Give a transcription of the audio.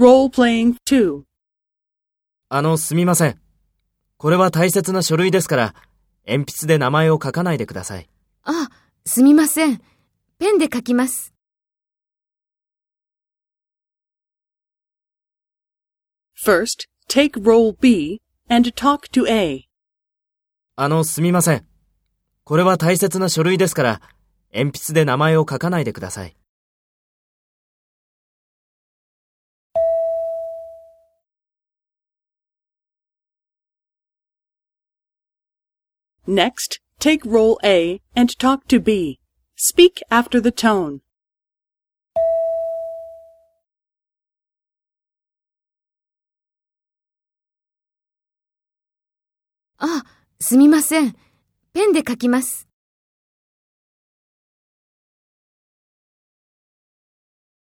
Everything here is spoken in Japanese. Role-playing 2。 すみません。これは大切な書類ですから、鉛筆で名前を書かないでください。すみません。ペンで書きます。First, take role B and talk to A. すみません。これは大切な書類ですから、鉛筆で名前を書かないでください。Next, take role A and talk to B. Speak after the tone. すみません。ペンで書きます。